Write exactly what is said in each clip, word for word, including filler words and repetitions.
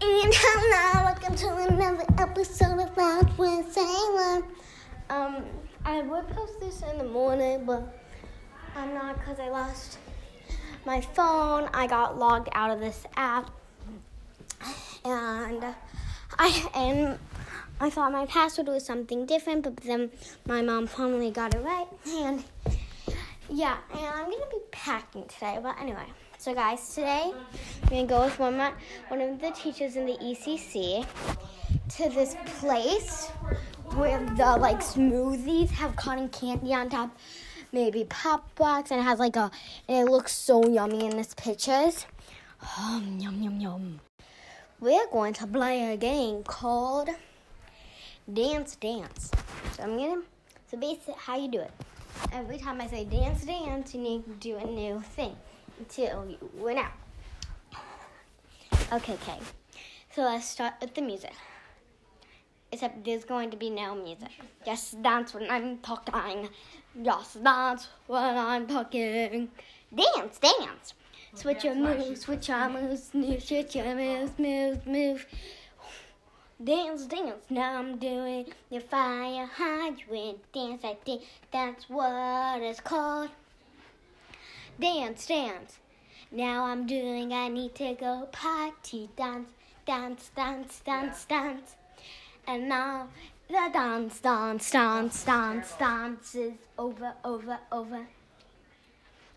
And hello, welcome to another episode of Lounge with Salem. Um, I would post this in the morning, but I'm not because I lost my phone. I got logged out of this app, and I and I thought my password was something different, but then my mom finally got it right. And yeah, and I'm gonna be packing today. But anyway. So guys, today I'm going to go with one of, my, one of the teachers in the E C C to this place where the like smoothies have cotton candy on top, maybe pop rocks, and it has like a, and it looks so yummy in this pictures. Um, yum, yum, yum. We're going to play a game called Dance Dance. So I'm going to, so basically how you do it. Every time I say Dance Dance, you need to do a new thing. Until you win out. Okay, okay. So let's start with the music. Except there's going to be no music. Just dance when I'm talking. Just dance when I'm talking. Dance, dance. Switch your moves, switch your moves, move, switch your moves, move, move. Dance, dance. Now I'm doing the fire hydrant. Dance, I think that's what it's called. Dance, dance. Now I'm doing, I need to go party. Dance, dance, dance, dance, yeah. Dance. And now the dance, dance, dance, dance, dance is over, over, over.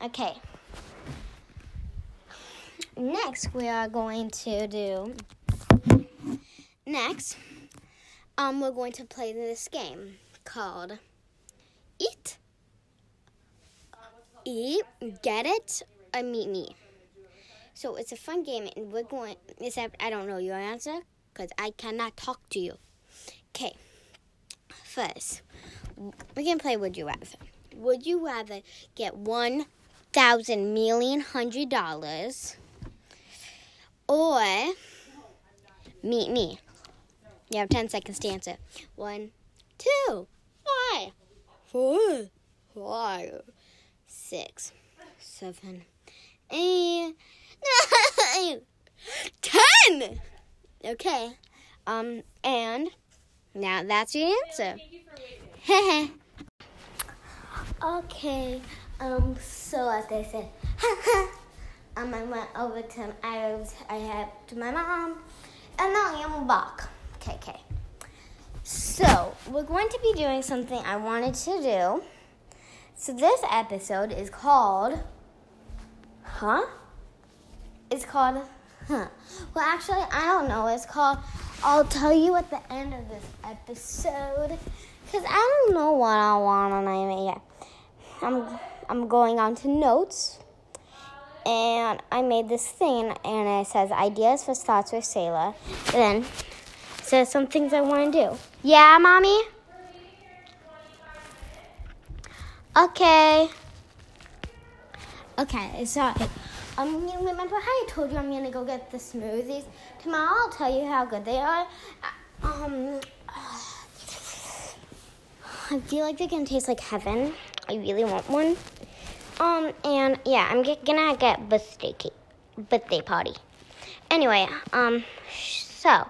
Okay. Next, we are going to do... Next, um, we're going to play this game called Eat. Eat, get it, or meet me. So it's a fun game, and we're going, except I don't know your answer, because I cannot talk to you. Okay, first, we can play Would You Rather. Would you rather get one thousand million hundred dollars or meet me? You have ten seconds to answer. One, two, three, four, five. Six, seven, eight, nine, ten. Okay, um, and now that's your answer. Okay, um, so as they said, um, I went over to I was I had to my mom, and now I'm back. Okay, okay. So we're going to be doing something I wanted to do. So this episode is called, huh? It's called, huh? Well, actually, I don't know. It's called, I'll tell you at the end of this episode, because I don't know what I want to name it yet. I'm, I'm going on to notes, and I made this thing, and it says ideas for thoughts with Sayla. Then it says some things I want to do. Yeah, Mommy? Okay. Okay, sorry. Um, you remember how I told you I'm gonna go get the smoothies? Tomorrow I'll tell you how good they are. Um, I feel like they're gonna taste like heaven. I really want one. Um, and yeah, I'm get, gonna get birthday cake, birthday party. Anyway, um, so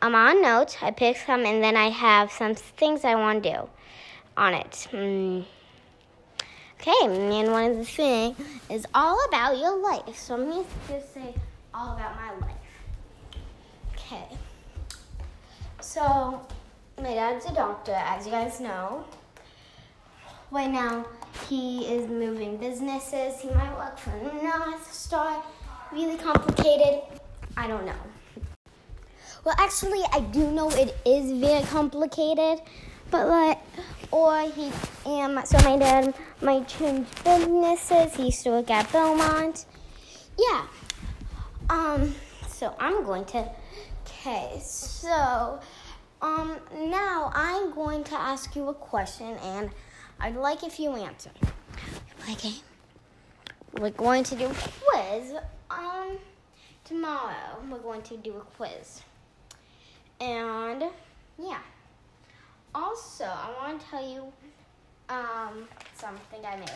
I'm on notes. I picked some, and then I have some things I want to do on it. Mm. Okay, and one of the things is all about your life. So I'm going to just say all about my life. Okay. So, my dad's a doctor, as you guys know. Right now, he is moving businesses. He might work for North Star. Really complicated. I don't know. Well, actually, I do know it is very complicated. But, like, or he, and so my dad might change businesses. He used to work at Belmont. Yeah. Um, so I'm going to, okay, so, um, now I'm going to ask you a question, and I'd like if you answer. Okay. We're going to do a quiz, um, tomorrow. We're going to do a quiz. And, yeah. Also, I want to tell you um, something I made.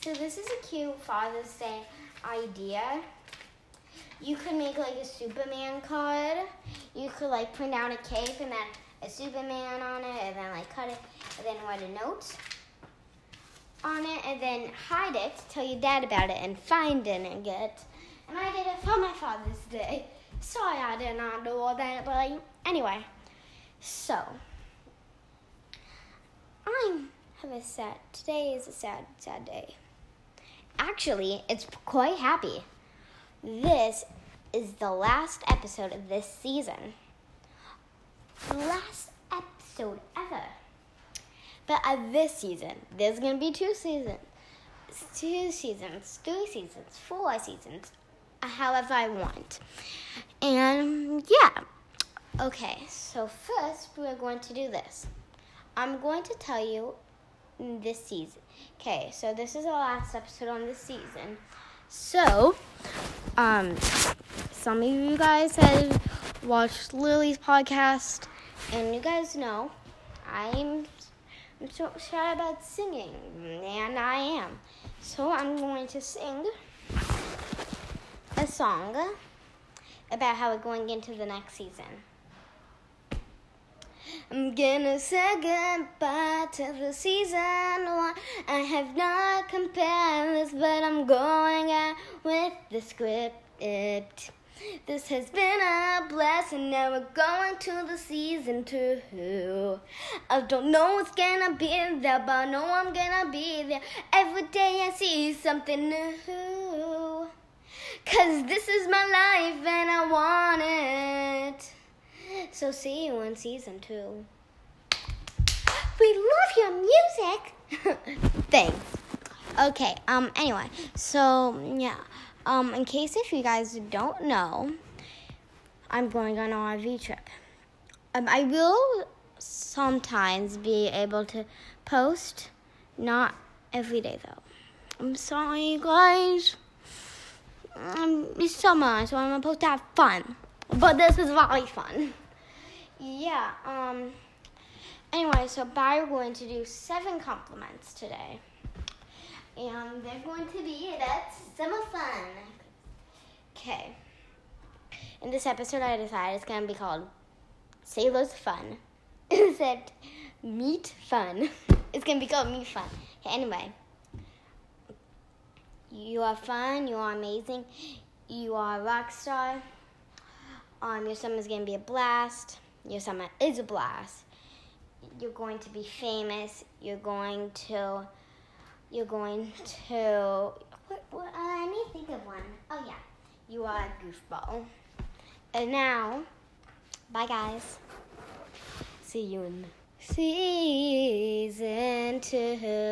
So this is a cute Father's Day idea. you could make like a Superman card. You could like print out a cake and then a Superman on it, and then like cut it, and then write a note on it, and then hide it, tell your dad about it, and find it and get it. And I did it for my Father's Day. Sorry I did not do all that, but like, anyway. So, I have a sad, today is a sad, sad day. Actually, it's quite happy. This is the last episode of this season. Last episode ever. But of this season, there's going to be two seasons, two seasons, three seasons, four seasons, however I want. And yeah. Okay, so first we're going to do this. I'm going to tell you this season. Okay, so this is our last episode on this season. So, um, some of you guys have watched Lily's podcast, and you guys know I'm I'm so shy about singing, and I am. So I'm going to sing a song about how we're going into the next season. I'm gonna say goodbye to the season one. I have not compared this, but I'm going out with the script. This has been a blessing, now we're going to the season two. I don't know what's gonna be there, but I know I'm gonna be there. Every day I see something new. Cause this is my life and I want it. So see you in season two. We love your music! Thanks. Okay, um, anyway, so, yeah. Um, in case if you guys don't know, I'm going on an R V trip. Um, I will sometimes be able to post, not every day though. I'm sorry, guys. Um, it's summer, so I'm gonna post to have fun. But this is really fun. Yeah. Um. Anyway, so Bye, we're going to do seven compliments today. And they're going to be, that's summer fun. Okay. In this episode, I decided it's going to be called Sailor's Fun. Is it Meat Fun? It's going to be called Meat Fun. Okay, anyway. You are fun. You are amazing. You are a rock star. Um, your summer's going to be a blast. Your summer is a blast. You're going to be famous. You're going to... You're going to, what, what, I need to think of one. Oh, yeah. You are a goofball. And now, bye, guys. See you in season two.